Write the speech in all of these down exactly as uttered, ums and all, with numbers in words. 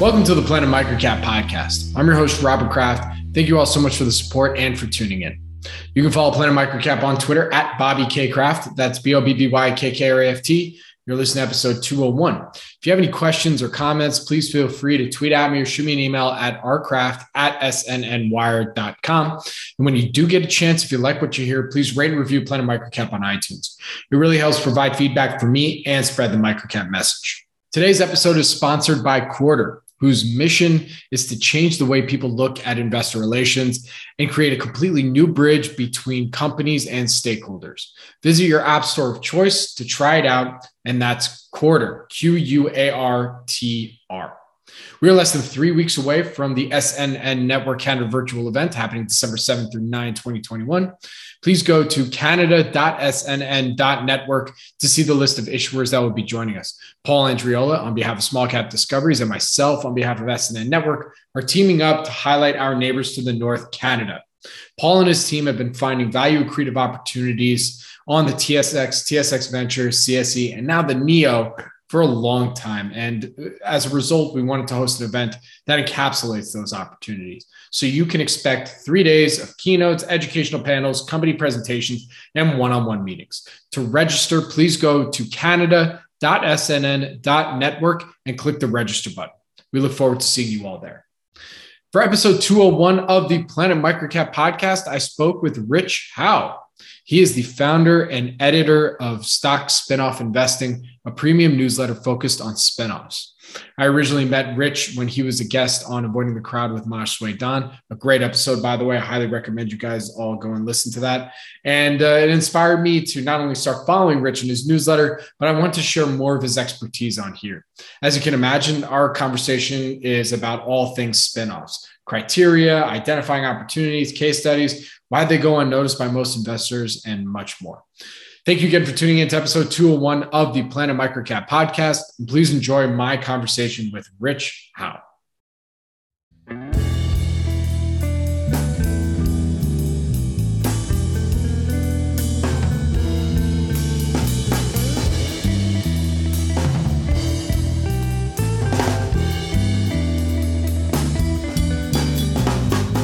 Welcome to the Planet Microcap Podcast. I'm your host, Robert Kraft. Thank you all so much for the support and for tuning in. You can follow Planet Microcap on Twitter at Bobby K. Kraft. That's B O B B Y K K R A F T. You're listening to episode two oh one. If you have any questions or comments, please feel free to tweet at me or shoot me an email at r kraft at s n n wire dot com. And when you do get a chance, if you like what you hear, please rate and review Planet Microcap on iTunes. It really helps provide feedback for me and spread the microcap message. Today's episode is sponsored by Quarter, whose mission is to change the way people look at investor relations and create a completely new bridge between companies and stakeholders. Visit your app store of choice to try it out, and that's Quarter, Q U A R T R. We are less than three weeks away from the S N N Network Canada virtual event happening December seventh through ninth, twenty twenty-one. Please go to canada dot s n n dot network to see the list of issuers that will be joining us. Paul Andriola, on behalf of Small Cap Discoveries, and myself, on behalf of S N N Network, are teaming up to highlight our neighbors to the north, Canada. Paul and his team have been finding value accretive opportunities on the T S X, T S X Venture, C S E, and now the NEO for a long time. And as a result, we wanted to host an event that encapsulates those opportunities. So you can expect three days of keynotes, educational panels, company presentations, and one-on-one meetings. To register, please go to canada dot s n n dot network and click the register button. We look forward to seeing you all there. For episode two oh one of the Planet Microcap Podcast, I spoke with Rich Howe. He is the founder and editor of Stock Spinoff Investing, a premium newsletter focused on spinoffs. I originally met Rich when he was a guest on Avoiding the Crowd with Maj Suedan, a great episode, by the way. I highly recommend you guys all go and listen to that. And uh, it inspired me to not only start following Rich in his newsletter, but I want to share more of his expertise on here. As you can imagine, our conversation is about all things spinoffs, criteria, identifying opportunities, case studies, why they go unnoticed by most investors, and much more. Thank you again for tuning in to episode two oh one of the Planet Microcap Podcast. And please enjoy my conversation with Rich Howe.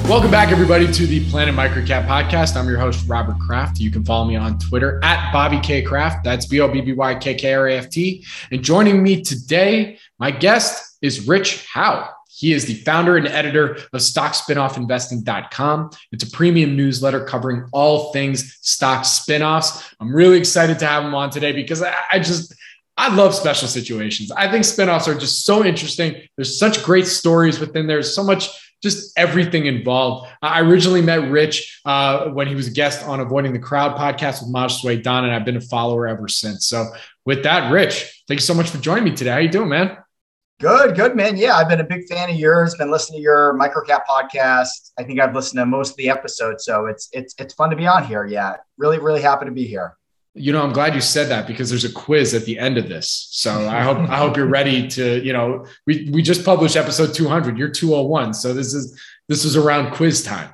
Welcome back, everybody, to the Planet Microcap Podcast. I'm your host, Robert Kraft. You can follow me on Twitter at Bobby K. Kraft. That's B O B B Y K K R A F T. And joining me today, my guest is Rich Howe. He is the founder and editor of stock spinoff investing dot com. It's a premium newsletter covering all things stock spinoffs. I'm really excited to have him on today because I just... I love special situations. I think spinoffs are just so interesting. There's such great stories within there. There's so much, just everything involved. I originally met Rich uh, when he was a guest on Avoiding the Crowd podcast with Maj Suedan, and I've been a follower ever since. So with that, Rich, thank you so much for joining me today. How you doing, man? Good, good, man. Yeah, I've been a big fan of yours, been listening to your Microcap podcast. I think I've listened to most of the episodes, so it's it's it's fun to be on here. Yeah, really, really happy to be here. You know, I'm glad you said that because there's a quiz at the end of this. So I hope I hope you're ready to, you know, we, we just published episode two hundred. You're two oh one. So this is this is around quiz time.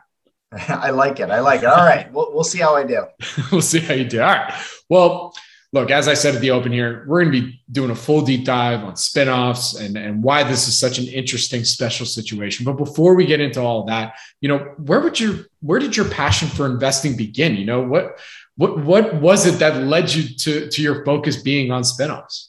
I like it. I like it. All right. We'll, we'll see how I do. We'll see how you do. All right. Well, look, as I said at the open here, we're going to be doing a full deep dive on spinoffs and, and why this is such an interesting special situation. But before we get into all that, you know, where would your where did your passion for investing begin? You know, what What what was it that led you to, to your focus being on spinoffs?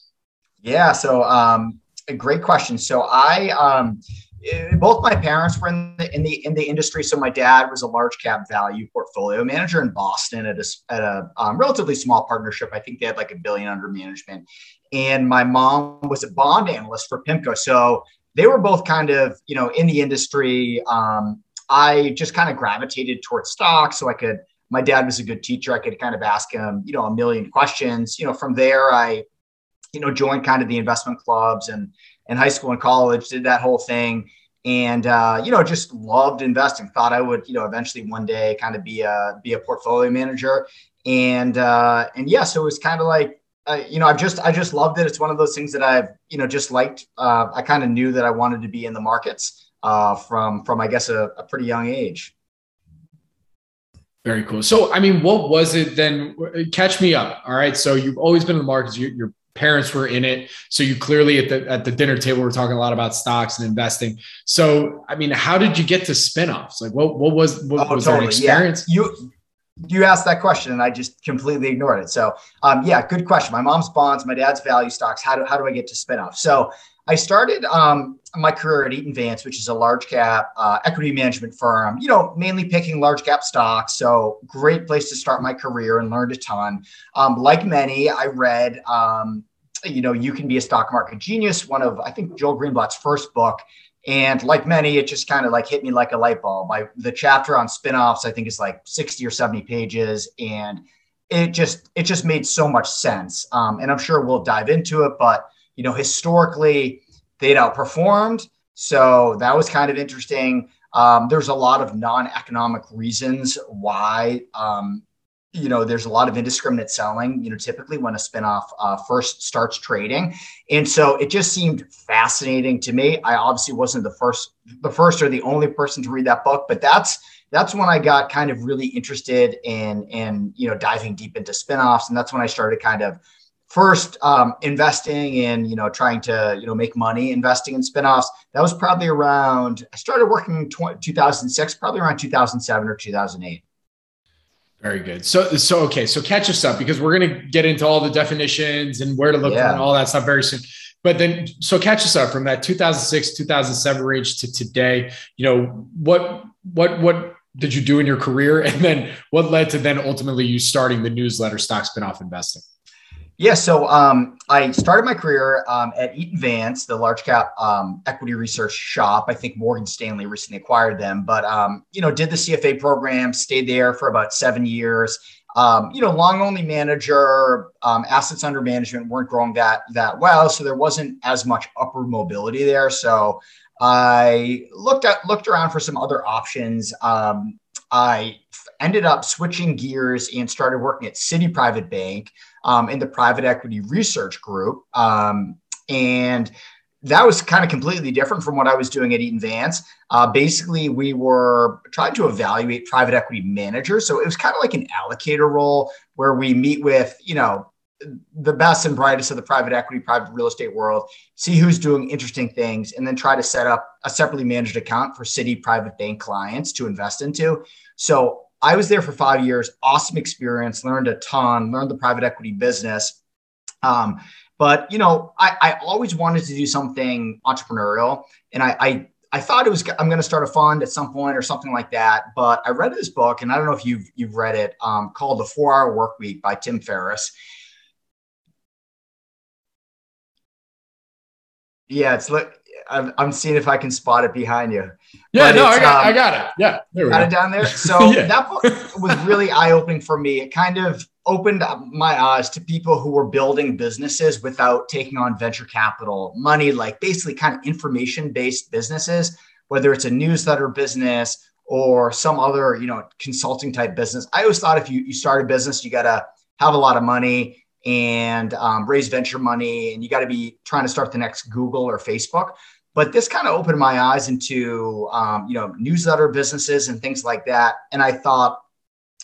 Yeah, so um, a great question. So I um, it, both my parents were in the, in the in the industry. So my dad was a large cap value portfolio manager in Boston at a at a um, relatively small partnership. I think they had like a billion under management. And my mom was a bond analyst for PIMCO. So they were both kind of, you know, in the industry. Um, I just kind of gravitated towards stocks, so I could. My dad was a good teacher. I could kind of ask him, you know, a million questions. You know, from there, I you know, joined kind of the investment clubs and in high school and college, did that whole thing. And, uh, you know, just loved investing, thought I would, you know, eventually one day kind of be a, be a portfolio manager. And, uh, and yeah, so it was kind of like, uh, you know, I've just, I just loved it. It's one of those things that I've, you know, just liked. Uh, I kind of knew that I wanted to be in the markets uh, from, from, I guess, a, a pretty young age. Very cool. So, I mean, what was it then? Catch me up. All right. So you've always been in the markets. You're, you're parents were in it. So you clearly at the at the dinner table, we're talking a lot about stocks and investing. So, I mean, how did you get to spinoffs? Like what, what was, what oh, was totally. That experience? Yeah. You, you asked that question and I just completely ignored it. So um, yeah, good question. My mom's bonds, my dad's value stocks. How do, how do I get to spinoffs? So I started um, my career at Eaton Vance, which is a large cap uh, equity management firm, you know, mainly picking large cap stocks. So great place to start my career and learned a ton. Um, like many, I read, um, you know, You Can Be a Stock Market Genius, one of, I think, Joel Greenblatt's first book. And like many, it just kind of like hit me like a light bulb. I, the chapter on spinoffs, I think, is like sixty or seventy pages. And it just, it just made so much sense. Um, and I'm sure we'll dive into it, but you know, historically, they'd outperformed. So that was kind of interesting. Um, there's a lot of non-economic reasons why, um, you know, there's a lot of indiscriminate selling, you know, typically when a spinoff uh, first starts trading. And so it just seemed fascinating to me. I obviously wasn't the first, the first or the only person to read that book, but that's, that's when I got kind of really interested in, in, you know, diving deep into spinoffs. And that's when I started kind of First, um, investing in, you know, trying to, you know, make money investing in spinoffs. That was probably around, I started working in two thousand six, probably around two thousand seven or two thousand eight. Very good. So, so, okay. So catch us up because we're going to get into all the definitions and where to look yeah. and all that stuff very soon. But then, so catch us up from that two thousand six, two thousand seven range to today, you know, what, what, what did you do in your career? And then what led to then ultimately you starting the newsletter, Stock Spinoff Investing? Yeah. So um, I started my career um, at Eaton Vance, the large cap um, equity research shop. I think Morgan Stanley recently acquired them, but, um, you know, did the C F A program, stayed there for about seven years. Um, you know, long only manager, um, assets under management weren't growing that that well. So there wasn't as much upward mobility there. So I looked at, looked around for some other options. Um, I ended up switching gears and started working at Citi Private Bank um, in the private equity research group. Um, and that was kind of completely different from what I was doing at Eaton Vance. Uh, basically, we were trying to evaluate private equity managers. So it was kind of like an allocator role where we meet with, you know, the best and brightest of the private equity, private real estate world, see who's doing interesting things, and then try to set up a separately managed account for Citi Private Bank clients to invest into. So I was there for five years, awesome experience, learned a ton, learned the private equity business. Um, but, you know, I, I always wanted to do something entrepreneurial. And I, I, I thought it was, I'm going to start a fund at some point or something like that. But I read this book, and I don't know if you've, you've read it, um, called The Four Hour Work Week by Tim Ferriss. Yeah, it's like I'm, I'm seeing if I can spot it behind you. Yeah, but no, I got, um, I got it. Yeah, there we got go. it down there. So yeah. That book was really eye-opening for me. It kind of opened up my eyes to people who were building businesses without taking on venture capital money, like basically kind of information-based businesses, whether it's a newsletter business or some other, you know, consulting type business. I always thought if you you start a business, you got to have a lot of money and um, raise venture money, and you got to be trying to start the next Google or Facebook. But this kind of opened my eyes into, um, you know, newsletter businesses and things like that. And I thought,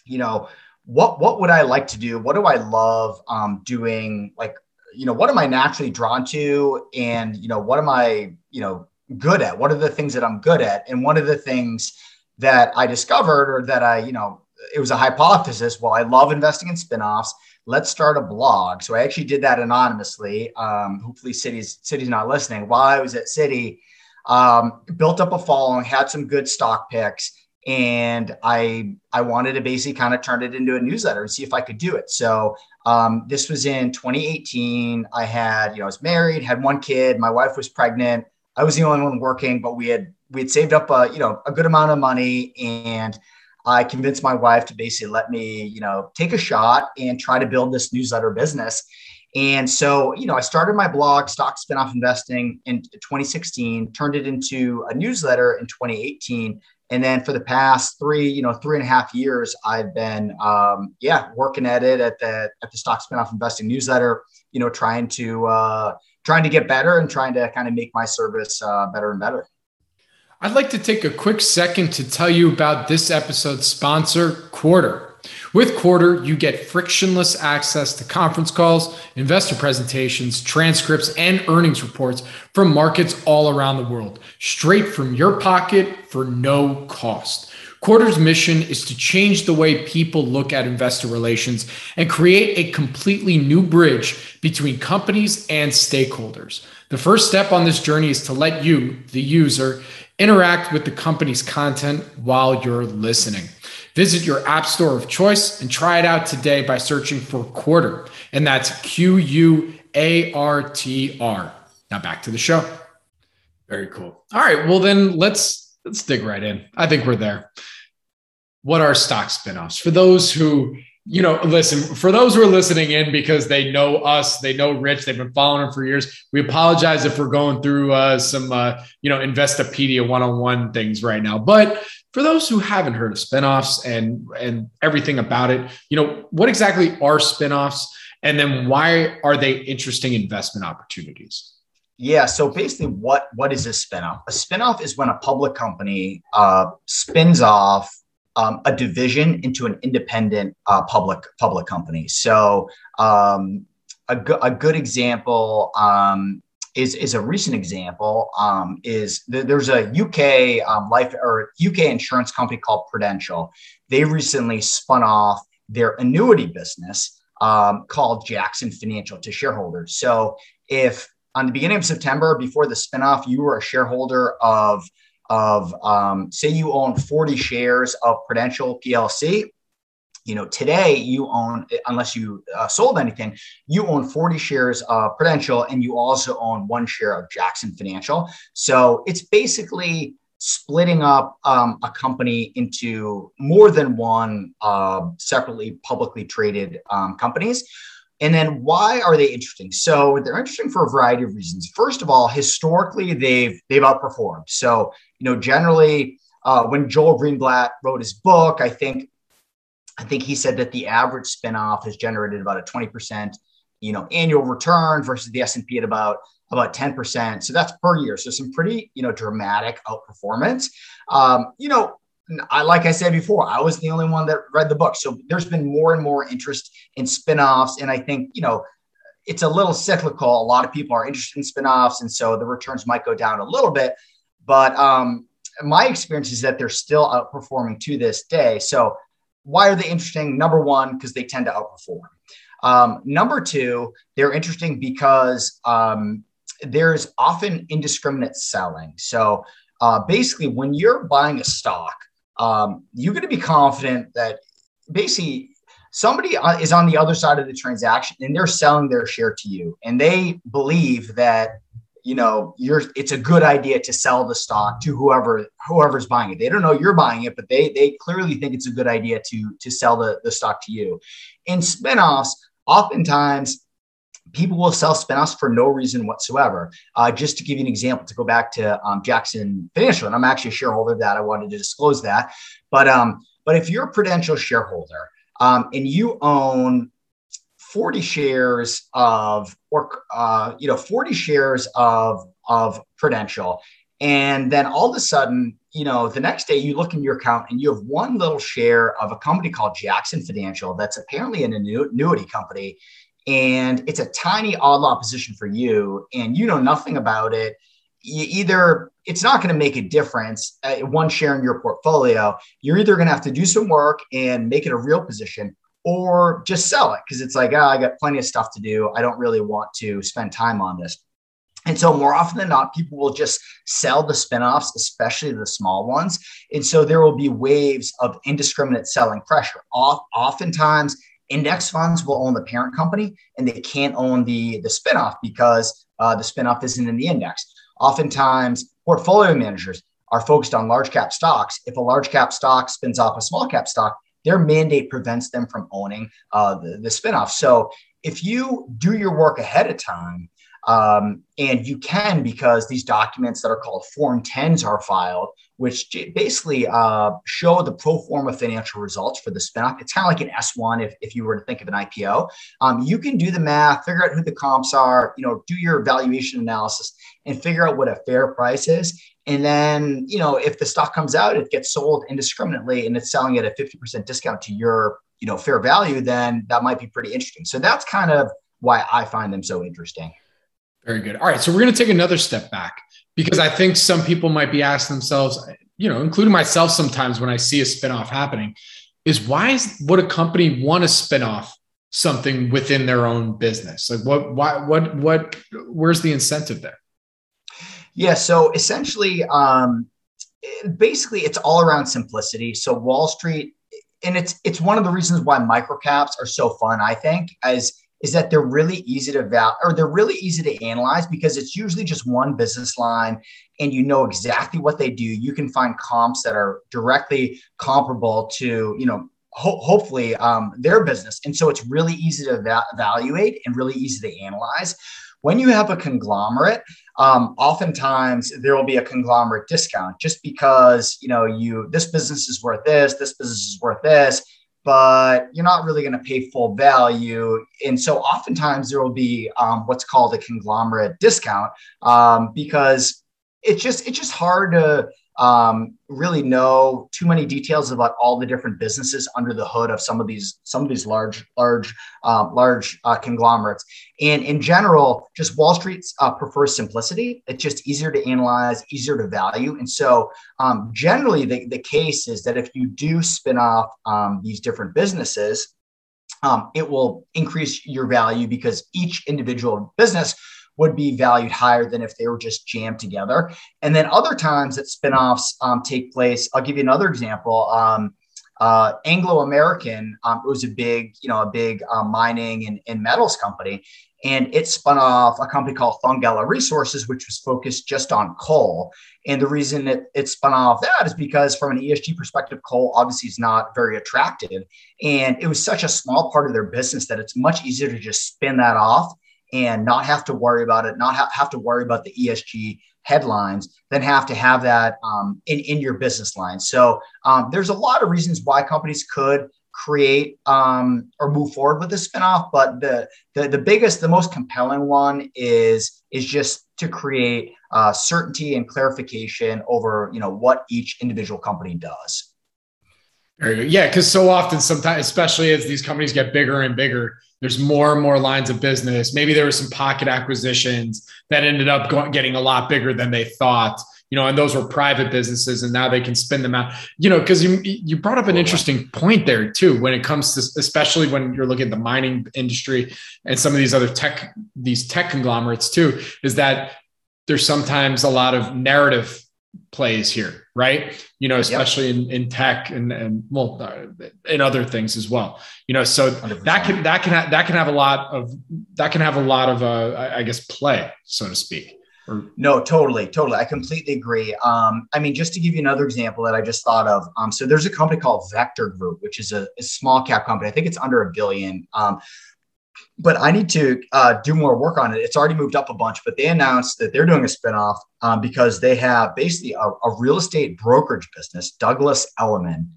you know, what what would I like to do? What do I love um, doing? Like, you know, what am I naturally drawn to? And, you know, what am I, you know, good at? What are the things that I'm good at? And one of the things that I discovered, or that I, you know, it was a hypothesis. Well, I love investing in spinoffs. Let's start a blog. So I actually did that anonymously. Um, hopefully Citi's, Citi's not listening. While I was at Citi, um, built up a following, had some good stock picks, and I I wanted to basically kind of turn it into a newsletter and see if I could do it. So um, this was in twenty eighteen. I had, you know, I was married, had one kid. My wife was pregnant. I was the only one working, but we had we had saved up a, you know, a good amount of money, and I convinced my wife to basically let me, you know, take a shot and try to build this newsletter business. And so, you know, I started my blog, Stock Spinoff Investing, in twenty sixteen, turned it into a newsletter in twenty eighteen. And then for the past three, you know, three and a half years, I've been, um, yeah, working at it at the at the Stock Spinoff Investing newsletter, you know, trying to uh, trying to get better and trying to kind of make my service uh, better and better. I'd like to take a quick second to tell you about this episode's sponsor, Quarter. With Quarter, you get frictionless access to conference calls, investor presentations, transcripts, and earnings reports from markets all around the world, straight from your pocket for no cost. Quarter's mission is to change the way people look at investor relations and create a completely new bridge between companies and stakeholders. The first step on this journey is to let you, the user, interact with the company's content while you're listening. Visit your app store of choice and try it out today by searching for Quarter. And that's Q U A R T R. Now back to the show. Very cool. All right, well then let's let's dig right in. I think we're there. What are stock spinoffs? For those who, you know, listen, for those who are listening in because they know us, they know Rich, they've been following him for years. We apologize if we're going through uh, some, uh, you know, Investopedia one oh one things right now. But for those who haven't heard of spinoffs and, and everything about it, you know, what exactly are spinoffs? And then why are they interesting investment opportunities? Yeah. So basically what, what is a spinoff? A spinoff is when a public company uh, spins off Um, a division into an independent uh, public public company. So um, a, go- a good example um, is is a recent example um, is th- there's a U K um, life or U K insurance company called Prudential. They recently spun off their annuity business um, called Jackson Financial to shareholders. So if on the beginning of September before the spinoff, you were a shareholder of of, um, say you own forty shares of Prudential P L C, you know, today you own, unless you uh, sold anything, you own forty shares of Prudential and you also own one share of Jackson Financial. So it's basically splitting up um, a company into more than one uh, separately publicly traded um, companies. And then why are they interesting? So they're interesting for a variety of reasons. First of all, historically, they've they've outperformed. So, you know, generally, uh, when Joel Greenblatt wrote his book, I think I think he said that the average spinoff has generated about a twenty percent, you know, annual return versus the S and P at about about ten percent. So that's per year. So some pretty, you know, dramatic outperformance. Um, you know, I, like I said before, I was the only one that read the book. So there's been more and more interest in spinoffs. And I think, you know, it's a little cyclical. A lot of people are interested in spinoffs. And so the returns might go down a little bit. But um, my experience is that they're still outperforming to this day. So why are they interesting? Number one, because they tend to outperform. Um, number two, they're interesting because um, there's often indiscriminate selling. So uh, basically, when you're buying a stock, Um, you're going to be confident that basically somebody is on the other side of the transaction and they're selling their share to you. And they believe that, you know, you're, it's a good idea to sell the stock to whoever, whoever's buying it. They don't know you're buying it, but they, they clearly think it's a good idea to, to sell the, the stock to you. In spinoffs, oftentimes people will sell spinoffs for no reason whatsoever. Uh, just to give you an example, to go back to um, Jackson Financial, and I'm actually a shareholder of that. I wanted to disclose that. But um, but if you're a Prudential shareholder um, and you own forty shares of or uh, you know forty shares of of Prudential, and then all of a sudden, you know, the next day you look in your account and you have one little share of a company called Jackson Financial that's apparently an annuity company. And it's a tiny odd lot position for you, and you know nothing about it. You either it's not going to make a difference. Uh, one share in your portfolio, you're either going to have to do some work and make it a real position, or just sell it because it's like, oh, I got plenty of stuff to do. I don't really want to spend time on this. And so more often than not, people will just sell the spinoffs, especially the small ones. And so there will be waves of indiscriminate selling pressure. Oftentimes, index funds will own the parent company and they can't own the, the spinoff because uh, the spinoff isn't in the index. Oftentimes, portfolio managers are focused on large cap stocks. If a large cap stock spins off a small cap stock, their mandate prevents them from owning uh, the, the spinoff. So if you do your work ahead of time, um, and you can, because these documents that are called Form tens are filed, which basically uh, show the pro forma financial results for the spinoff. It's kind of like an S one if, if you were to think of an I P O. Um, you can do the math, figure out who the comps are, you know, do your valuation analysis and figure out what a fair price is. And then, you know, if the stock comes out, it gets sold indiscriminately and it's selling at a fifty percent discount to your, you know, fair value, then that might be pretty interesting. So that's kind of why I find them so interesting. Very good. All right. So we're going to take another step back, because I think some people might be asking themselves, you know, including myself sometimes when I see a spinoff happening, is why is, would a company want to spin off something within their own business? Like what, why, what, what, where's the incentive there? Yeah. So essentially, um, basically it's all around simplicity. So Wall Street, and it's, it's one of the reasons why microcaps are so fun, I think, as is that they're really easy to val- or they're really easy to analyze, because it's usually just one business line and you know exactly what they do. You can find comps that are directly comparable to, you know, ho- hopefully um, their business. And so it's really easy to va- evaluate and really easy to analyze. When you have a conglomerate, um, oftentimes there will be a conglomerate discount just because, you know, you, this business is worth this, this business is worth this, but you're not really going to pay full value. And so oftentimes there will be um, what's called a conglomerate discount, um, because it's just, it's just hard to um, really know too many details about all the different businesses under the hood of some of these, some of these large, large, um, large uh, conglomerates. And in general, just Wall Street uh, prefers simplicity. It's just easier to analyze, easier to value. And so um, generally the, the case is that if you do spin off um, these different businesses, um, it will increase your value, because each individual business would be valued higher than if they were just jammed together. And then other times that spinoffs um, take place, I'll give you another example. Um, uh, Anglo American, um, it was a big, you know, a big uh, mining and, and metals company, and it spun off a company called Thungala Resources, which was focused just on coal. And the reason it, it spun off that is because from an E S G perspective, coal obviously is not very attractive. And it was such a small part of their business that it's much easier to just spin that off and not have to worry about it, not ha- have to worry about the E S G headlines, then have to have that um, in, in your business line. So um, there's a lot of reasons why companies could create um, or move forward with a spinoff. But the, the the biggest, the most compelling one is, is just to create uh, certainty and clarification over, you know, what each individual company does. There you go. Yeah, because so often, sometimes, especially as these companies get bigger and bigger, there's more and more lines of business. Maybe there were some pocket acquisitions that ended up going, getting a lot bigger than they thought, you know, and those were private businesses, and now they can spin them out, you know, because you you brought up an interesting point there too, when it comes to, especially when you're looking at the mining industry and some of these other tech, these tech conglomerates too, is that there's sometimes a lot of narrative plays here, right? You know, especially yep. in, in tech and, and well, in other things as well, you know, so one hundred percent that can, that can, ha- that can have a lot of, that can have a lot of, uh, I guess, play, so to speak. Or- no, totally. Totally. I completely agree. Um, I mean, just to give you another example that I just thought of. Um, so there's a company called Vector Group, which is a, a small cap company. I think it's under a billion. Um, But I need to uh, do more work on it. It's already moved up a bunch, but they announced that they're doing a spinoff um, because they have basically a, a real estate brokerage business, Douglas Elliman.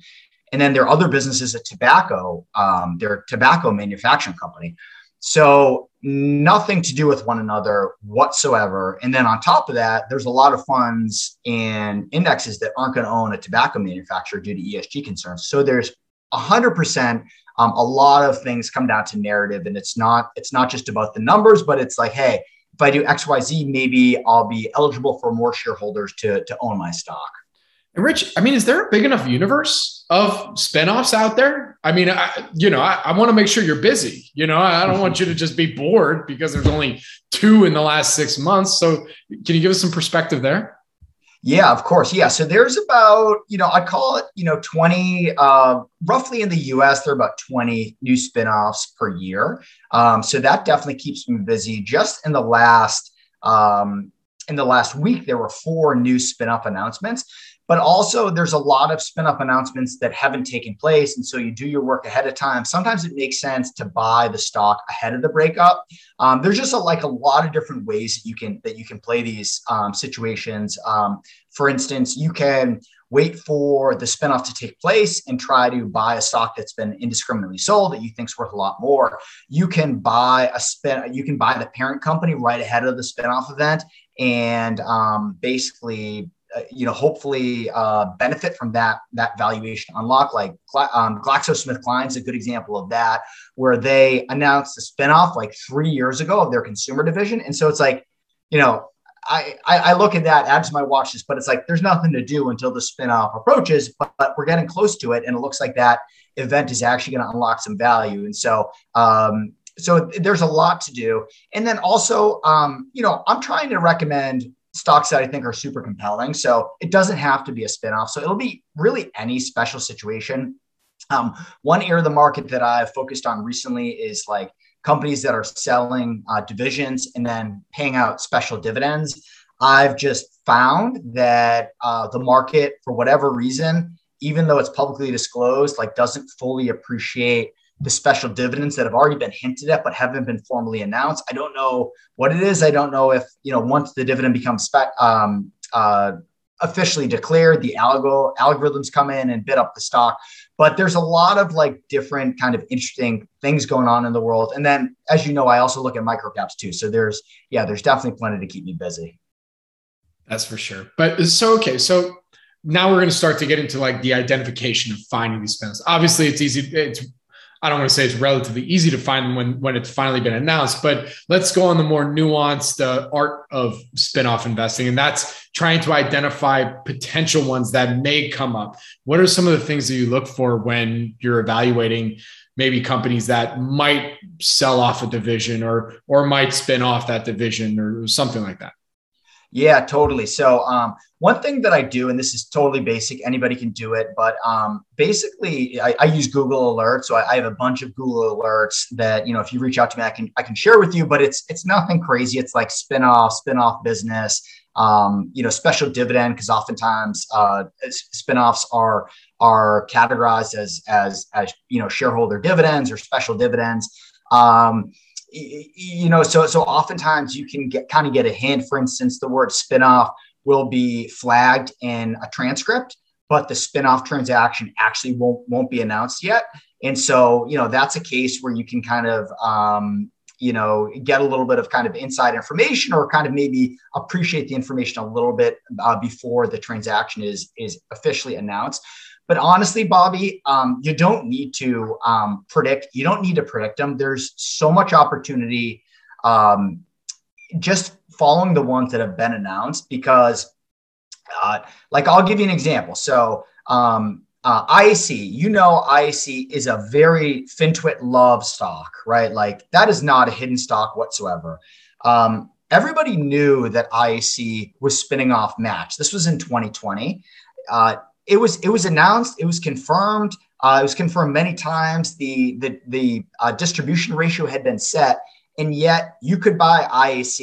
And then their other business is a tobacco, um, their tobacco manufacturing company. So nothing to do with one another whatsoever. And then on top of that, there's a lot of funds and indexes that aren't going to own a tobacco manufacturer due to E S G concerns. So there's one hundred percent Um, a lot of things come down to narrative, and it's not, it's not just about the numbers, but it's like, hey, if I do X, Y, Z, maybe I'll be eligible for more shareholders to, to own my stock. And Rich, I mean, is there a big enough universe of spinoffs out there? I mean, I, you know, I, I want to make sure you're busy. You know, I don't want you to just be bored because there's only two in the last six months. So can you give us some perspective there? Yeah, of course. Yeah. So there's about, you know, I call it, you know, twenty, uh, roughly in the U S, there are about twenty new spinoffs per year. Um, so that definitely keeps me busy. Just in the last, um, in the last week, there were four new spinoff announcements, but also there's a lot of spinoff announcements that haven't taken place. And so you do your work ahead of time. Sometimes it makes sense to buy the stock ahead of the breakup. Um, there's just a, like a lot of different ways that you can, that you can play these um, situations. Um, for instance, you can wait for the spinoff to take place and try to buy a stock that's been indiscriminately sold that you think's worth a lot more. You can buy a spin, you can buy the parent company right ahead of the spinoff event and um, basically, uh, you know, hopefully uh, benefit from that, that valuation unlock. Like um, GlaxoSmithKline is a good example of that, where they announced the spinoff like three years ago of their consumer division. And so it's like, you know, I, I look at that, add to my watch list, but it's like, there's nothing to do until the spinoff approaches, but, but we're getting close to it. And it looks like that event is actually going to unlock some value. And so, um, so there's a lot to do. And then also, um, you know, I'm trying to recommend stocks that I think are super compelling. So it doesn't have to be a spinoff. So it'll be really any special situation. Um, one area of the market that I've focused on recently is like companies that are selling uh, divisions and then paying out special dividends. I've just found that uh, the market, for whatever reason, even though it's publicly disclosed, like doesn't fully appreciate the special dividends that have already been hinted at, but haven't been formally announced. I don't know what it is. I don't know if, you know, once the dividend becomes spe- um, uh, officially declared, the algo algorithms come in and bid up the stock. But there's a lot of like different kind of interesting things going on in the world. And then, as you know, I also look at microcaps too. So there's, yeah, there's definitely plenty to keep me busy. That's for sure. But so, okay. So now we're going to start to get into like the identification of finding these spinoffs. Obviously it's easy. It's, I don't want to say it's relatively easy to find them when, when it's finally been announced, but let's go on the more nuanced uh, art of spinoff investing. And that's trying to identify potential ones that may come up. What are some of the things that you look for when you're evaluating maybe companies that might sell off a division or, or might spin off that division or something like that? Yeah, totally. So um, one thing that I do, and this is totally basic, anybody can do it, but um, basically I, I use Google Alerts. So I, I have a bunch of Google Alerts that, you know, if you reach out to me, I can I can share with you, but it's it's nothing crazy. It's like spinoff, spinoff business, um, you know, special dividend, because oftentimes uh, spinoffs are are categorized as as as you know shareholder dividends or special dividends. Um, You know, so so oftentimes you can get kind of get a hint. For instance, the word spinoff will be flagged in a transcript, but the spinoff transaction actually won't won't be announced yet. And so, you know, that's a case where you can kind of um, you know get a little bit of kind of inside information, or kind of maybe appreciate the information a little bit uh, before the transaction is is officially announced. But honestly, Bobby, um, you don't need to um, predict. You don't need to predict them. There's so much opportunity um, just following the ones that have been announced, because uh, like, I'll give you an example. So um, uh, I A C, you know, I A C is a very FinTwit love stock, right? Like that is not a hidden stock whatsoever. Um, everybody knew that I A C was spinning off Match. This was in twenty twenty. Uh, It was it was announced. It was confirmed. Uh, it was confirmed many times. The the the uh, distribution ratio had been set, and yet you could buy I A C.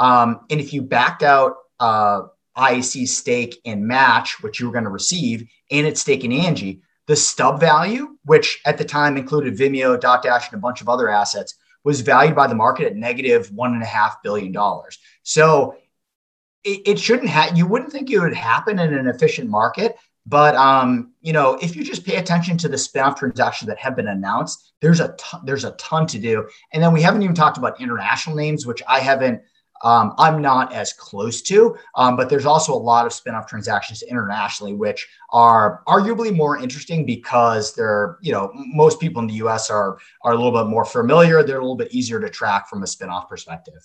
Um, and if you backed out uh, I A C's stake in Match, which you were going to receive, and its stake in Angie, the stub value, which at the time included Vimeo, Dotdash, and a bunch of other assets, was valued by the market at negative one and a half billion dollars. So it, it shouldn't have. You wouldn't think it would happen in an efficient market. But, um, you know, if you just pay attention to the spinoff transactions that have been announced, there's a ton, there's a ton to do. And then we haven't even talked about international names, which I haven't, um, I'm not as close to, um, but there's also a lot of spinoff transactions internationally, which are arguably more interesting because they're, you know, most people in the U S are, are a little bit more familiar. They're a little bit easier to track from a spinoff perspective.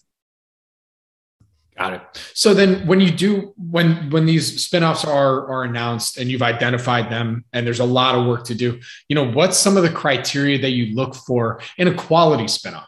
Got it. So then when you do, when, when these spinoffs are, are announced and you've identified them and there's a lot of work to do, you know, what's some of the criteria that you look for in a quality spinoff?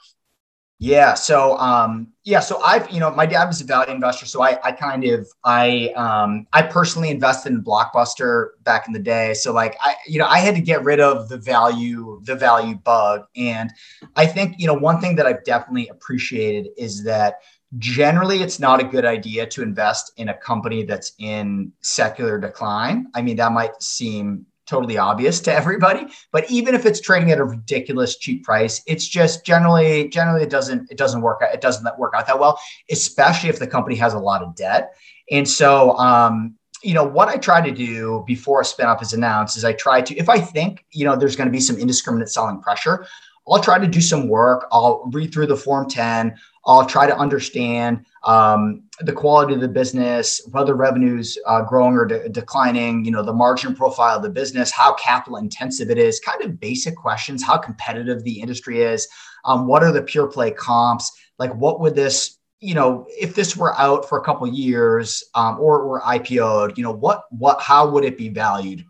Yeah. So, um, yeah, so I've, you know, my dad was a value investor. So I, I kind of, I, um, I personally invested in Blockbuster back in the day. So like, I, you know, I had to get rid of the value, the value bug. And I think, you know, one thing that I've definitely appreciated is that generally it's not a good idea to invest in a company that's in secular decline. I mean, that might seem totally obvious to everybody, but even if it's trading at a ridiculous cheap price, it's just generally, generally it doesn't, it doesn't work out. It doesn't work out that well, especially if the company has a lot of debt. And so, um, you know, what I try to do before a spinoff is announced is I try to, if I think, you know, there's going to be some indiscriminate selling pressure, I'll try to do some work. I'll read through the Form ten. I'll try to understand um, the quality of the business, whether revenue's uh, growing or de- declining, you know, the margin profile of the business, how capital intensive it is, kind of basic questions, how competitive the industry is, um, what are the pure play comps, like what would this, you know, if this were out for a couple of years um, or were I P O'd, you know, what, what, how would it be valued?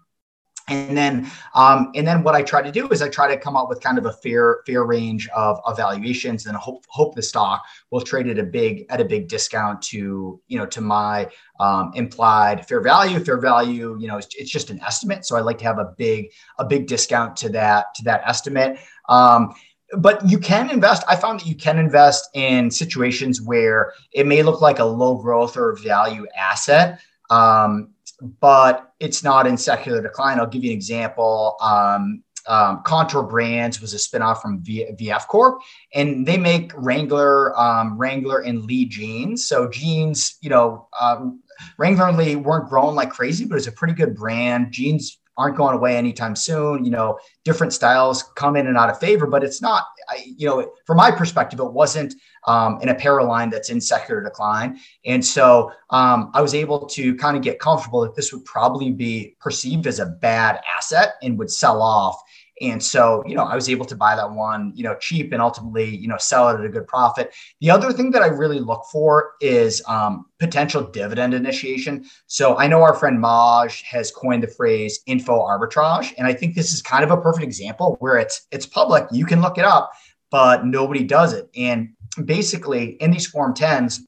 And then, um, and then what I try to do is I try to come up with kind of a fair, fair range of, of valuations, and hope, hope the stock will trade at a big, at a big discount to, you know, to my um, implied fair value. Fair value, you know, it's, it's just an estimate, so I like to have a big, a big discount to that, to that estimate. Um, But you can invest. I found that you can invest in situations where it may look like a low growth or value asset, um, but it's not in secular decline. I'll give you an example. Um, um, Contour Brands was a spinoff from v- V F Corp, and they make Wrangler, um, Wrangler and Lee jeans. So jeans, you know, um, Wrangler and Lee weren't growing like crazy, but it's a pretty good brand. Jeans aren't going away anytime soon. You know, different styles come in and out of favor, but it's not, I, you know, from my perspective, it wasn't um, an apparel line that's in secular decline. And so um, I was able to kind of get comfortable that this would probably be perceived as a bad asset and would sell off. And so, you know, I was able to buy that one, you know, cheap and ultimately, you know, sell it at a good profit. The other thing that I really look for is um, potential dividend initiation. So I know our friend Maj has coined the phrase info arbitrage. And I think this is kind of a perfect example where it's, it's public, you can look it up, but nobody does it. And basically in these Form tens,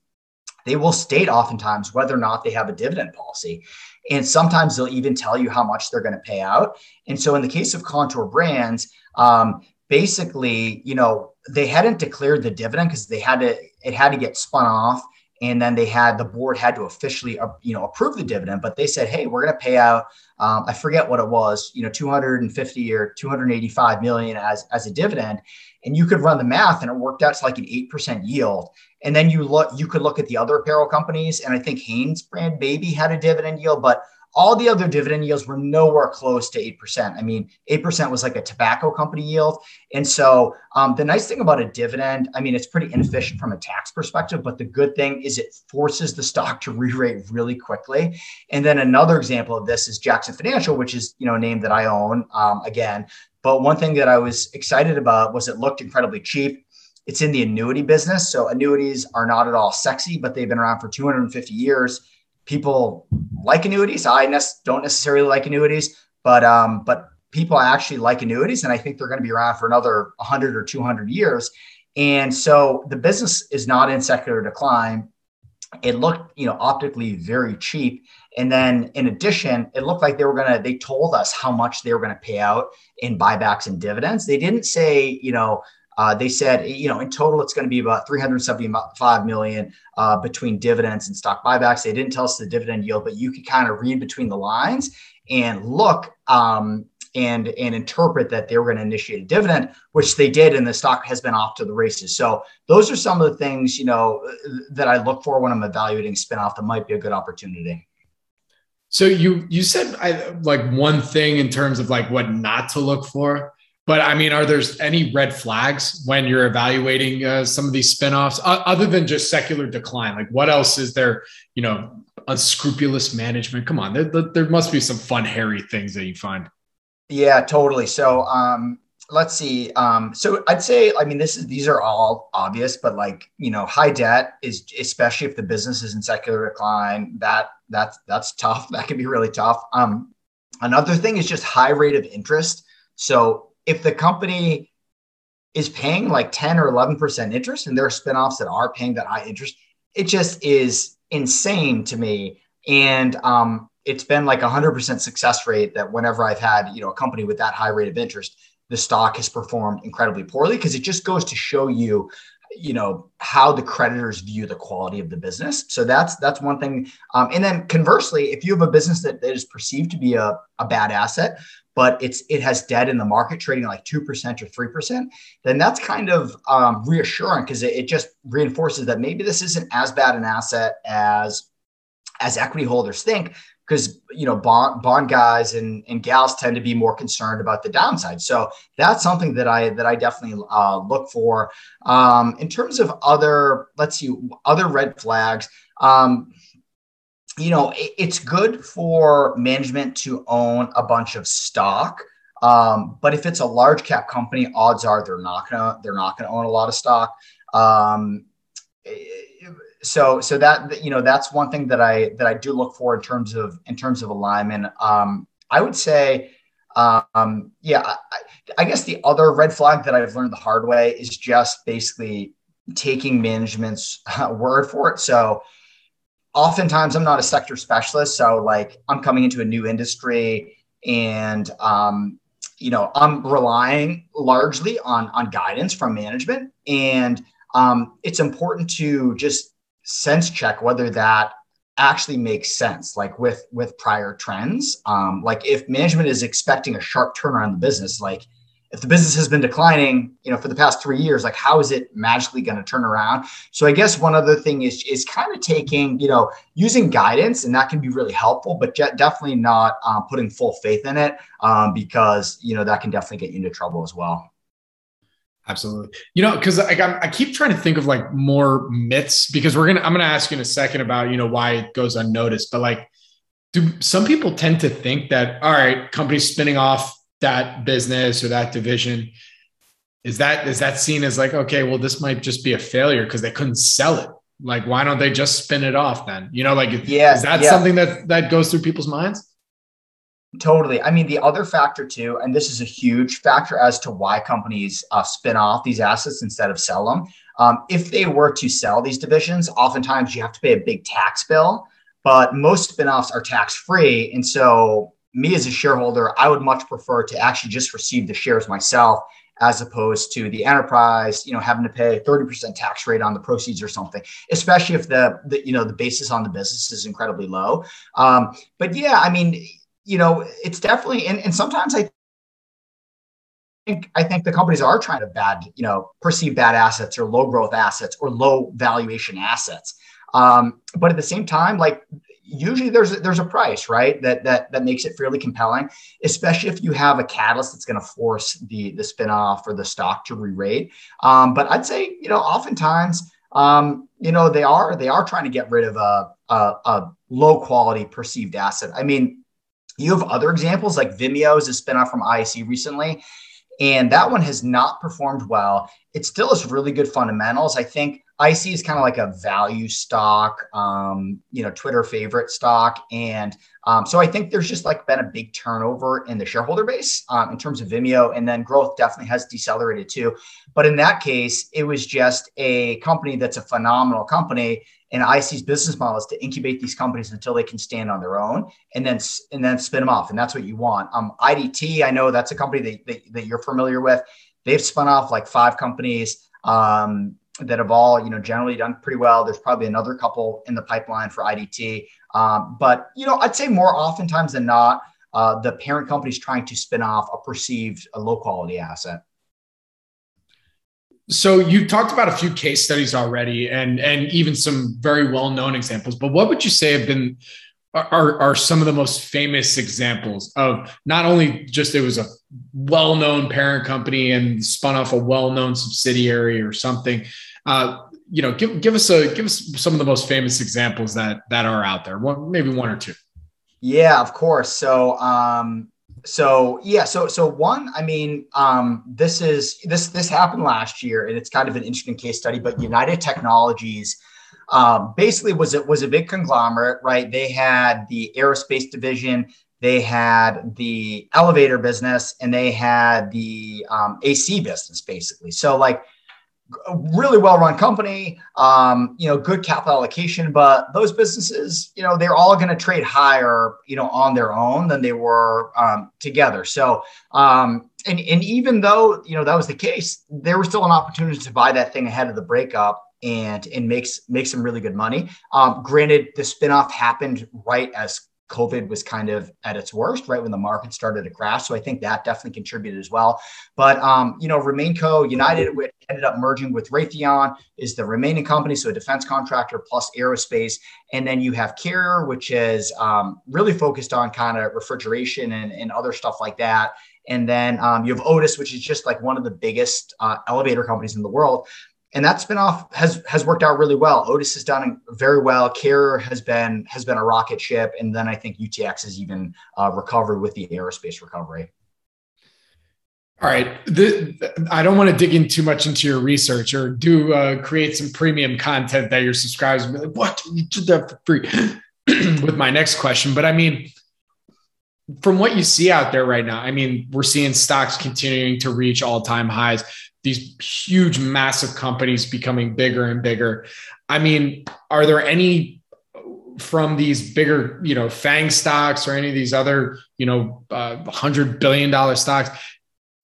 they will state oftentimes whether or not they have a dividend policy. And sometimes they'll even tell you how much they're going to pay out. And so in the case of Contour Brands, um, basically, you know, they hadn't declared the dividend because they had to, it had to get spun off. And then they had, the board had to officially, uh, you know, approve the dividend, but they said, hey, we're going to pay out, um, I forget what it was, you know, two hundred fifty or two hundred eighty-five million as, as a dividend. And you could run the math and it worked out to like an eight percent yield. And then you look, you could look at the other apparel companies. And I think Hanes brand maybe had a dividend yield, but all the other dividend yields were nowhere close to eight percent. I mean, eight percent was like a tobacco company yield. And so um, the nice thing about a dividend, I mean, it's pretty inefficient from a tax perspective, but the good thing is it forces the stock to re-rate really quickly. And then another example of this is Jackson Financial, which is, you know, a name that I own um, again. But one thing that I was excited about was it looked incredibly cheap. It's in the annuity business. So annuities are not at all sexy, but they've been around for two hundred fifty years. People like annuities. I ne- don't necessarily like annuities, but um, but people actually like annuities. And I think they're going to be around for another one hundred or two hundred years. And so the business is not in secular decline. It looked, you know, optically very cheap. And then in addition, it looked like they were going to, they told us how much they were going to pay out in buybacks and dividends. They didn't say, you know, uh, they said, you know, in total, it's going to be about three hundred seventy-five million dollars uh, between dividends and stock buybacks. They didn't tell us the dividend yield, but you could kind of read between the lines and look um, and, and interpret that they were going to initiate a dividend, which they did. And the stock has been off to the races. So those are some of the things, you know, that I look for when I'm evaluating spinoff that might be a good opportunity. So you you said I, like one thing in terms of like what not to look for, but I mean, are there any red flags when you're evaluating uh, some of these spinoffs uh, other than just secular decline? Like what else is there, you know, unscrupulous management? Come on, there, there must be some fun, hairy things that you find. Yeah, totally. So um, let's see. Um, so I'd say, I mean, this is, these are all obvious, but like, you know, high debt is, especially if the business is in secular decline, that That's that's tough. That can be really tough. Um, another thing is just high rate of interest. So if the company is paying like ten or eleven percent interest, and there are spinoffs that are paying that high interest, it just is insane to me. And um, it's been like one hundred percent success rate that whenever I've had, you know, a company with that high rate of interest, the stock has performed incredibly poorly, because it just goes to show you you know, how the creditors view the quality of the business. So that's that's one thing. Um, and then conversely, if you have a business that, that is perceived to be a, a bad asset, but it's it has debt in the market trading like two percent or three percent, then that's kind of um, reassuring, because it, it just reinforces that maybe this isn't as bad an asset as as equity holders think, because, you know, bond bond guys and, and gals tend to be more concerned about the downside. So that's something that I that I definitely uh, look for. Um, in terms of other, let's see, other red flags, um, you know, it, it's good for management to own a bunch of stock. Um, but if it's a large cap company, odds are they're not gonna they're not gonna own a lot of stock. Um, it, So, so that, you know, that's one thing that I, that I do look for in terms of, in terms of alignment. Um, I would say, um, yeah, I, I guess the other red flag that I've learned the hard way is just basically taking management's uh, word for it. So oftentimes I'm not a sector specialist. So like I'm coming into a new industry and, um, you know, I'm relying largely on, on guidance from management, and um, it's important to just sense check whether that actually makes sense, like with with prior trends. Um, like if management is expecting a sharp turnaround in the business, like if the business has been declining, you know, for the past three years, like how is it magically going to turn around? So I guess one other thing is is kind of taking, you know, using guidance, and that can be really helpful, but definitely not um, putting full faith in it, um, because, you know, that can definitely get you into trouble as well. Absolutely. You know, because I, I keep trying to think of like more myths, because we're going to, I'm going to ask you in a second about, you know, why it goes unnoticed. But like, do some people tend to think that, all right, companies spinning off that business or that division, is that, is that seen as like, okay, well, this might just be a failure because they couldn't sell it. Like, why don't they just spin it off then? You know, like, yeah, is that yeah. something that, that goes through people's minds? Totally. I mean, the other factor too, and this is a huge factor as to why companies uh, spin off these assets instead of sell them. Um, if they were to sell these divisions, oftentimes you have to pay a big tax bill, but most spinoffs are tax-free. And so me as a shareholder, I would much prefer to actually just receive the shares myself, as opposed to the enterprise, you know, having to pay thirty percent tax rate on the proceeds or something, especially if the, the you know, the basis on the business is incredibly low. Um, but yeah, I mean, you know, it's definitely, and, and sometimes I think I think the companies are trying to bad, you know, perceive bad assets or low growth assets or low valuation assets. Um, but at the same time, like usually there's there's a price, right? That that that makes it fairly compelling, especially if you have a catalyst that's going to force the the spinoff or the stock to re-rate. Um, but I'd say, you know, oftentimes, um, you know, they are they are trying to get rid of a a, a low quality perceived asset. I mean, you have other examples, like Vimeo is a spinoff from I A C recently, and that one has not performed well. It still has really good fundamentals. I think I A C is kind of like a value stock, um, you know, Twitter favorite stock. And um, so I think there's just like been a big turnover in the shareholder base um, in terms of Vimeo. And then growth definitely has decelerated too. But in that case, it was just a company that's a phenomenal company. And I A C's business model is to incubate these companies until they can stand on their own, and then and then spin them off. And that's what you want. Um, I D T, I know that's a company that, that, that you're familiar with. They've spun off like five companies um, that have all, you know, generally done pretty well. There's probably another couple in the pipeline for I D T. Um, but, you know, I'd say more oftentimes than not, uh, the parent company is trying to spin off a perceived a low quality asset. So you talked about a few case studies already, and and even some very well-known examples, but what would you say have been, are, are some of the most famous examples of not only just it was a well-known parent company and spun off a well-known subsidiary or something, uh, you know, give give us a give us some of the most famous examples that that are out there, one, maybe one or two. Yeah, of course. So, um So yeah, so so one, I mean, um, this is this this happened last year, and it's kind of an interesting case study. But United Technologies um, basically was it was a big conglomerate, right? They had the aerospace division, they had the elevator business, and they had the um, A C business, basically. So like a really well-run company, um, you know, good capital allocation, but those businesses, you know, they're all going to trade higher, you know, on their own than they were um, together. So, um, and and even though, you know, that was the case, there was still an opportunity to buy that thing ahead of the breakup and and makes make some really good money. Um, granted, the spinoff happened right as COVID was kind of at its worst, right when the market started to crash. So I think that definitely contributed as well. But, um, you know, RemainCo United, which ended up merging with Raytheon, is the remaining company. So a defense contractor plus aerospace. And then you have Carrier, which is um, really focused on kind of refrigeration and, and other stuff like that. And then um, you have Otis, which is just like one of the biggest uh, elevator companies in the world. And that spinoff has has worked out really well. Otis has done very well. Carrier has been has been a rocket ship, and then I think U T X has even uh, recovered with the aerospace recovery. All right, the, I don't want to dig in too much into your research or do uh, create some premium content that your subscribers will be like, "What? You did that for free?" with my next question, but I mean, from what you see out there right now, I mean, we're seeing stocks continuing to reach all-time highs. These huge, massive companies becoming bigger and bigger. I mean, are there any from these bigger, you know, FANG stocks or any of these other, you know, uh, one hundred billion dollars stocks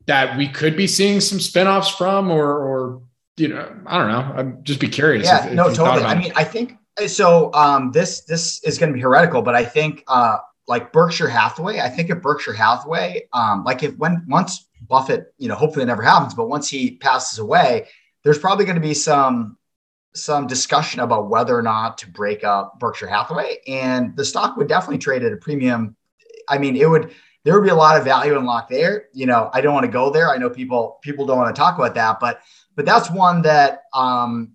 that we could be seeing some spinoffs from, or, or, you know, I don't know. I'm just be curious. Yeah, if, no, if totally. I mean, I think so. Um, this, this is going to be heretical, but I think uh, like Berkshire Hathaway, I think at Berkshire Hathaway, um, like if when once, Buffett, you know, hopefully it never happens, but once he passes away, there's probably going to be some some discussion about whether or not to break up Berkshire Hathaway, and the stock would definitely trade at a premium. I mean, it would there would be a lot of value unlocked there. You know, I don't want to go there. I know people people don't want to talk about that, but but that's one that um,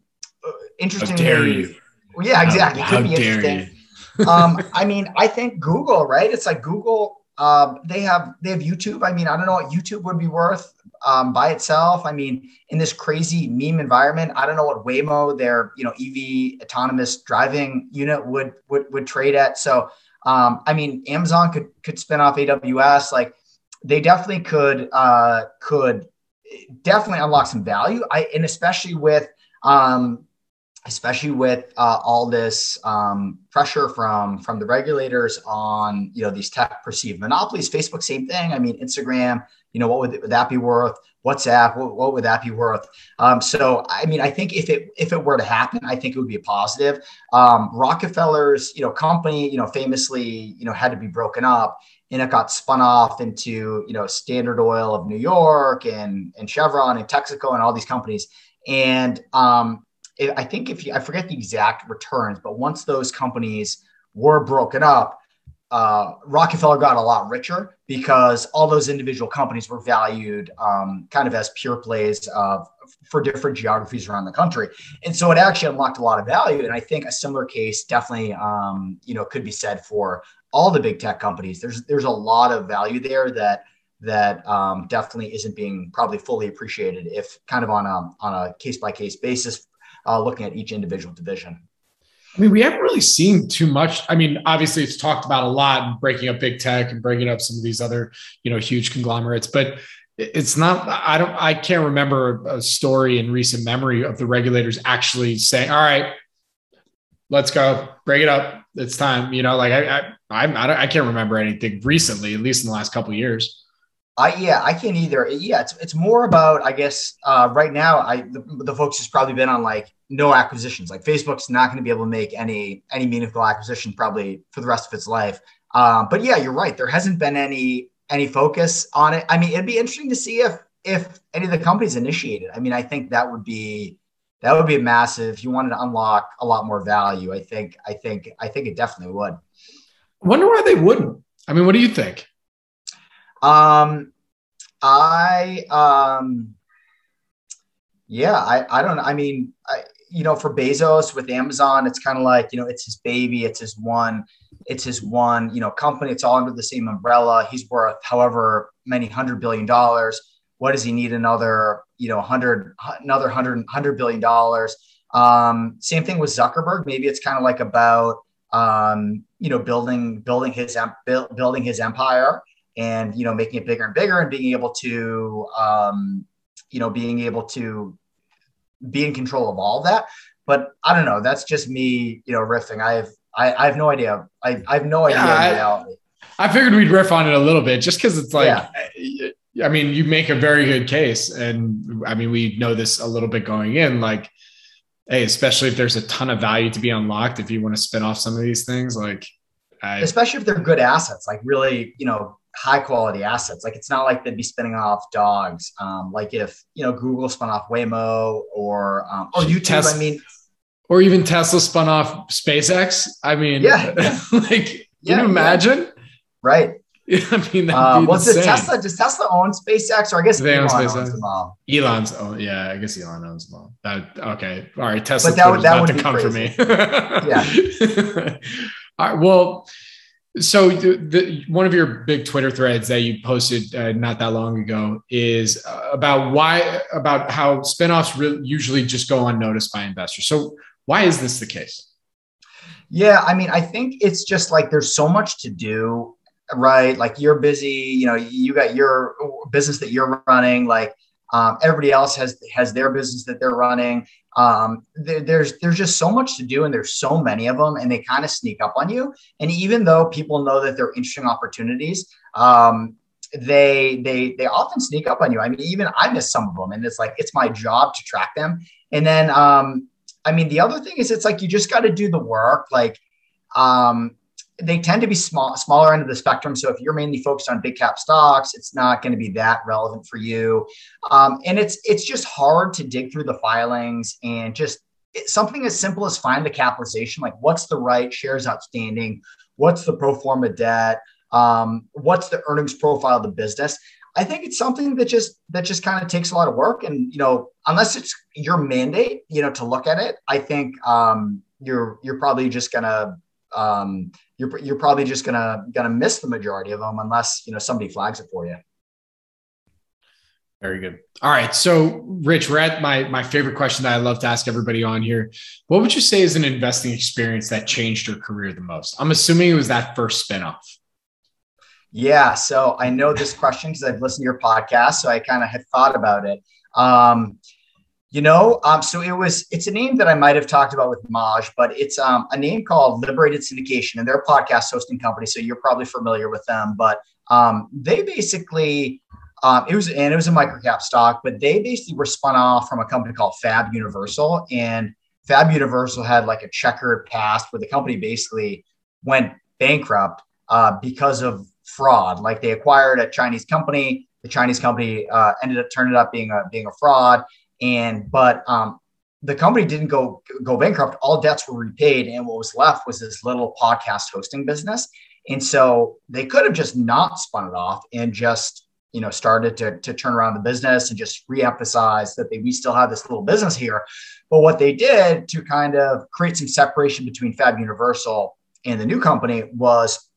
interestingly, how dare you? Well, yeah, exactly. How, it could be interesting. um, I mean, I think Google, right? It's like Google. Um, they have they have YouTube. I mean, I don't know what YouTube would be worth um, by itself. I mean, in this crazy meme environment, I don't know what Waymo, their you know E V autonomous driving unit, would would would trade at. So, um, I mean, Amazon could could spin off A W S. Like, they definitely could uh, could definitely unlock some value. I and especially with um, especially with uh, all this um, pressure from, from the regulators on, you know, these tech perceived monopolies, Facebook, same thing. I mean, Instagram, you know, what would, would that be worth? WhatsApp, what, what would that be worth? Um, so, I mean, I think if it, if it were to happen, I think it would be a positive. Um, Rockefeller's, you know, company, you know, famously, you know, had to be broken up, and it got spun off into, you know, Standard Oil of New York and, and Chevron and Texaco and all these companies. And, um, I think if you, I forget the exact returns, but once those companies were broken up, uh, Rockefeller got a lot richer because all those individual companies were valued um, kind of as pure plays of, for different geographies around the country. And so it actually unlocked a lot of value. And I think a similar case definitely, um, you know, could be said for all the big tech companies. There's, there's a lot of value there that, that um, definitely isn't being probably fully appreciated if kind of on a, on a case by case basis. Uh, looking at each individual division. I mean, we haven't really seen too much. I mean, obviously it's talked about a lot and breaking up big tech and breaking up some of these other, you know, huge conglomerates, but it's not, I don't, I can't remember a story in recent memory of the regulators actually saying, all right, let's go break it up. It's time. You know, like I, I, I'm, I, don't, I can't remember anything recently, at least in the last couple of years. I, yeah, I can't either. Yeah, it's it's more about, I guess, uh, right now, I the, the focus has probably been on like no acquisitions. Like Facebook's not going to be able to make any any meaningful acquisition probably for the rest of its life. Um, but yeah, you're right. There hasn't been any any focus on it. I mean, it'd be interesting to see if if any of the companies initiate it. I mean, I think that would be that would be massive. If you wanted to unlock a lot more value, I think I think I think it definitely would. I wonder why they wouldn't. I mean, what do you think? Um, I, um, yeah, I, I don't know. I mean, I, you know, for Bezos with Amazon, it's kind of like, you know, it's his baby, it's his one, it's his one, you know, company, it's all under the same umbrella. He's worth however many hundred billion dollars. What does he need? Another, you know, hundred, another hundred, hundred billion dollars. Um, same thing with Zuckerberg. Maybe it's kind of like about, um, you know, building, building his, building his empire. And, you know, making it bigger and bigger and being able to, um, you know, being able to be in control of all of that. But I don't know, that's just me, you know, riffing. I have, I, I have no idea. I, I have no idea. Yeah, I, I figured we'd riff on it a little bit just because it's like, yeah. I mean, you make a very good case. And I mean, we know this a little bit going in, like, hey, especially if there's a ton of value to be unlocked, if you want to spin off some of these things, like. I, especially if they're good assets, like really, you know, high quality assets. Like, it's not like they'd be spinning off dogs. Um, like if, you know, Google spun off Waymo or, um, or YouTube, Tesla, I mean. Or even Tesla spun off SpaceX. I mean, yeah, yeah. like, yeah, can you imagine? Yeah. Right. I mean, uh, what's the Tesla? Does Tesla own SpaceX? Or I guess they Elon own owns them all. Elon's, oh yeah, I guess Elon owns them all. That, okay, all right. Tesla that would, that would to come crazy. For me. yeah. All right, well, so the, the, one of your big Twitter threads that you posted uh, not that long ago is uh, about why about how spinoffs re- usually just go unnoticed by investors. So why is this the case? Yeah, I mean, I think it's just like there's so much to do. Right. Like you're busy, you know, you got your business that you're running, like um, everybody else has, has their business that they're running. Um, there, there's, there's just so much to do and there's so many of them and they kind of sneak up on you. And even though people know that they're interesting opportunities, um, they, they, they often sneak up on you. I mean, even I miss some of them and it's like, it's my job to track them. And then, um, I mean, the other thing is it's like, you just got to do the work. Like, um, they tend to be small, smaller end of the spectrum. So if you're mainly focused on big cap stocks, it's not going to be that relevant for you. Um, and it's, it's just hard to dig through the filings and just it, something as simple as find the capitalization, like what's the right shares outstanding, what's the pro forma debt, um, what's the earnings profile of the business. I think it's something that just, that just kind of takes a lot of work. And, you know, unless it's your mandate, you know, to look at it, I think um, you're, you're probably just going to, um, you're, you're probably just gonna, gonna miss the majority of them unless, you know, somebody flags it for you. Very good. All right. So Rich, we're at my, my favorite question that I love to ask everybody on here. What would you say is an investing experience that changed your career the most? I'm assuming it was that first spinoff. Yeah. So I know this question because I've listened to your podcast. So I kind of had thought about it. Um, You know, um, so it was, it's a name that I might've talked about with Maj, but it's um, a name called Liberated Syndication and they're a podcast hosting company. So you're probably familiar with them, but um, they basically, um, it was, and it was a microcap stock, but they basically were spun off from a company called Fab Universal, and Fab Universal had like a checkered past where the company basically went bankrupt uh, because of fraud. Like they acquired a Chinese company, the Chinese company uh, ended up turning up being a, being a fraud. And, but, um, the company didn't go, go bankrupt. All debts were repaid. And what was left was this little podcast hosting business. And so they could have just not spun it off and just, you know, started to, to turn around the business and just reemphasize that they, we still have this little business here. But what they did to kind of create some separation between Fab Universal and the new company was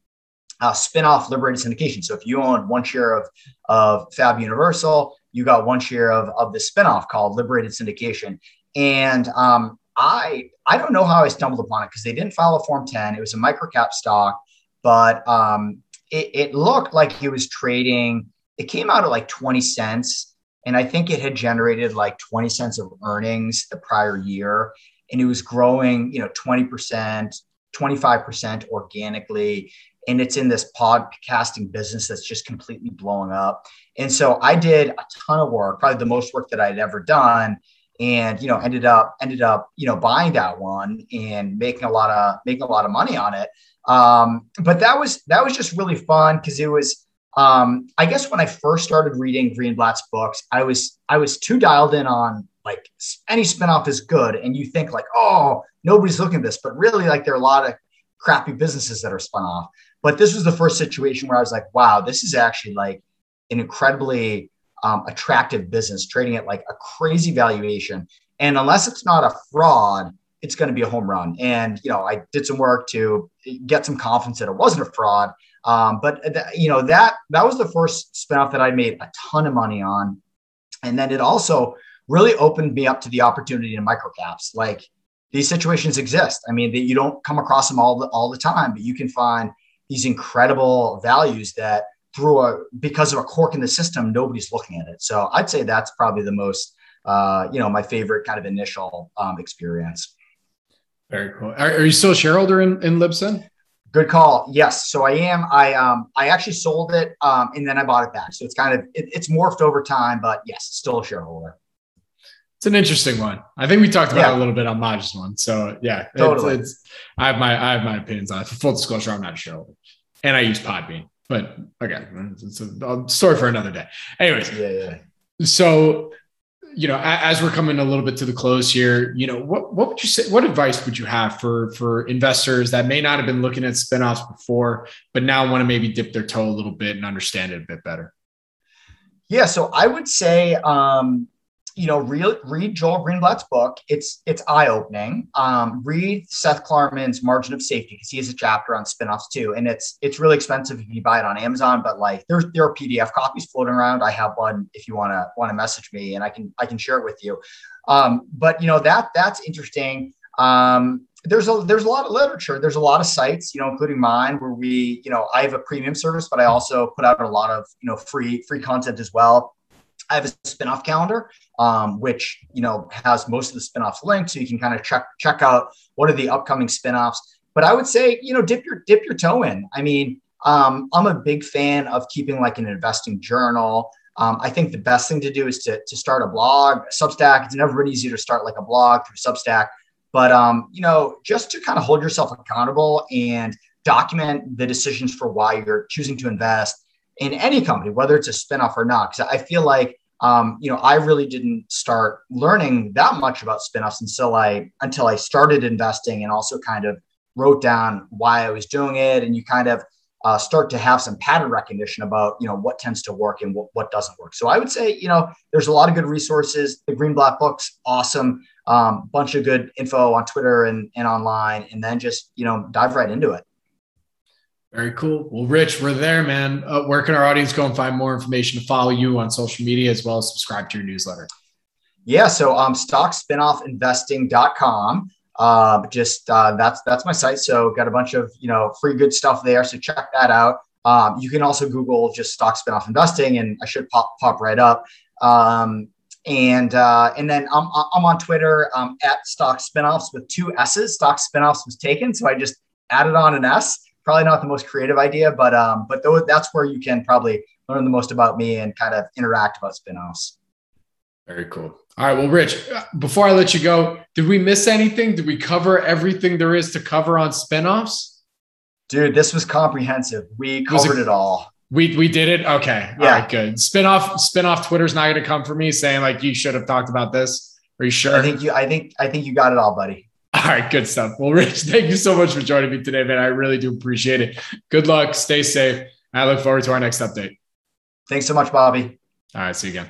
a spin off Liberated Syndication. So if you owned one share of, of Fab Universal, you got one share of, of the spinoff called Liberated Syndication. And um, I I don't know how I stumbled upon it because they didn't file a Form ten. It was a microcap stock, but um, it, it looked like it was trading. It came out at like twenty cents. And I think it had generated like twenty cents of earnings the prior year. And it was growing, you know, twenty percent, twenty-five percent organically. And it's in this podcasting business that's just completely blowing up. And so I did a ton of work, probably the most work that I'd ever done. And, you know, ended up, ended up, you know, buying that one and making a lot of, making a lot of money on it. Um, but that was, that was just really fun. Cause it was, um, I guess when I first started reading Greenblatt's books, I was, I was too dialed in on like any spinoff is good. And you think like, oh, nobody's looking at this, but really like there are a lot of crappy businesses that are spun off. But this was the first situation where I was like, wow, this is actually like an incredibly um, attractive business trading at like a crazy valuation. And unless it's not a fraud, it's going to be a home run. And, you know, I did some work to get some confidence that it wasn't a fraud. Um, but, th- you know, that that was the first spinoff that I made a ton of money on. And then it also really opened me up to the opportunity in microcaps. Like these situations exist. I mean, that you don't come across them all the, all the time, but you can find these incredible values that through a, because of a cork in the system, nobody's looking at it. So I'd say that's probably the most, uh, you know, my favorite kind of initial um, experience. Very cool. Are, are you still a shareholder in, in Libsyn? Good call. Yes. So I am. I um I actually sold it um and then I bought it back. So it's kind of it, it's morphed over time, but yes, still a shareholder. It's an interesting one. I think we talked about yeah. it a little bit on Maj's one. So yeah, totally. It's, it's, I have my I have my opinions on it. For full disclosure, I'm not a shareholder, and I use Podbean. But okay, it's a story for another day. Anyways, yeah, yeah. So you know, as we're coming a little bit to the close here, you know, what, what would you say, what advice would you have for, for investors that may not have been looking at spinoffs before, but now want to maybe dip their toe a little bit and understand it a bit better? Yeah. So I would say, um, you know, read, read Joel Greenblatt's book. It's, it's eye-opening. Um, read Seth Klarman's Margin of Safety, because he has a chapter on spinoffs too. And it's, it's really expensive if you buy it on Amazon, but like there's, there are P D F copies floating around. I have one if you want to want to message me and I can, I can share it with you. Um, but you know, that that's interesting. Um, there's a, there's a lot of literature. There's a lot of sites, you know, including mine where we, you know, I have a premium service, but I also put out a lot of, you know, free, free content as well. I have a spinoff calendar, um, which, you know, has most of the spinoffs linked. So you can kind of check, check out what are the upcoming spinoffs, but I would say, you know, dip your, dip your toe in. I mean, um, I'm a big fan of keeping like an investing journal. Um, I think the best thing to do is to, to start a blog, Substack. It's never been easier to start like a blog through Substack, but, um, you know, just to kind of hold yourself accountable and document the decisions for why you're choosing to invest in any company, whether it's a spinoff or not. Because I feel like, um, you know, I really didn't start learning that much about spinoffs until I until I started investing and also kind of wrote down why I was doing it. And you kind of uh, start to have some pattern recognition about, you know, what tends to work and what, what doesn't work. So I would say, you know, there's a lot of good resources. The Greenblatt book's awesome. Um, bunch of good info on Twitter and, and online. And then just, you know, dive right into it. Very cool. Well, Rich, we're there, man. Uh, where can our audience go and find more information to follow you on social media as well as subscribe to your newsletter? Yeah. So um, stock spinoff investing dot com. Uh, just uh, that's that's my site. So got a bunch of, you know, free good stuff there. So check that out. Um, you can also Google just Stock Spinoff Investing and I should pop pop right up. Um, and uh, and then I'm, I'm on Twitter um, at Stock Spinoffs with two S's. Stock Spinoffs was taken. So I just added on an S. Probably not the most creative idea, but um, but th- that's where you can probably learn the most about me and kind of interact about spinoffs. Very cool. All right. Well, Rich, before I let you go, did we miss anything? Did we cover everything there is to cover on spinoffs? Dude, this was comprehensive. We covered it, it all. We we did it? Okay. All yeah. right, good. Spinoff, spinoff Twitter's not going to come for me saying like, you should have talked about this. Are you sure? I think you, I think, I think you got it all, buddy. All right, good stuff. Well, Rich, thank you so much for joining me today, man. I really do appreciate it. Good luck. Stay safe. I look forward to our next update. Thanks so much, Bobby. All right, see you again.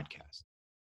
Podcast.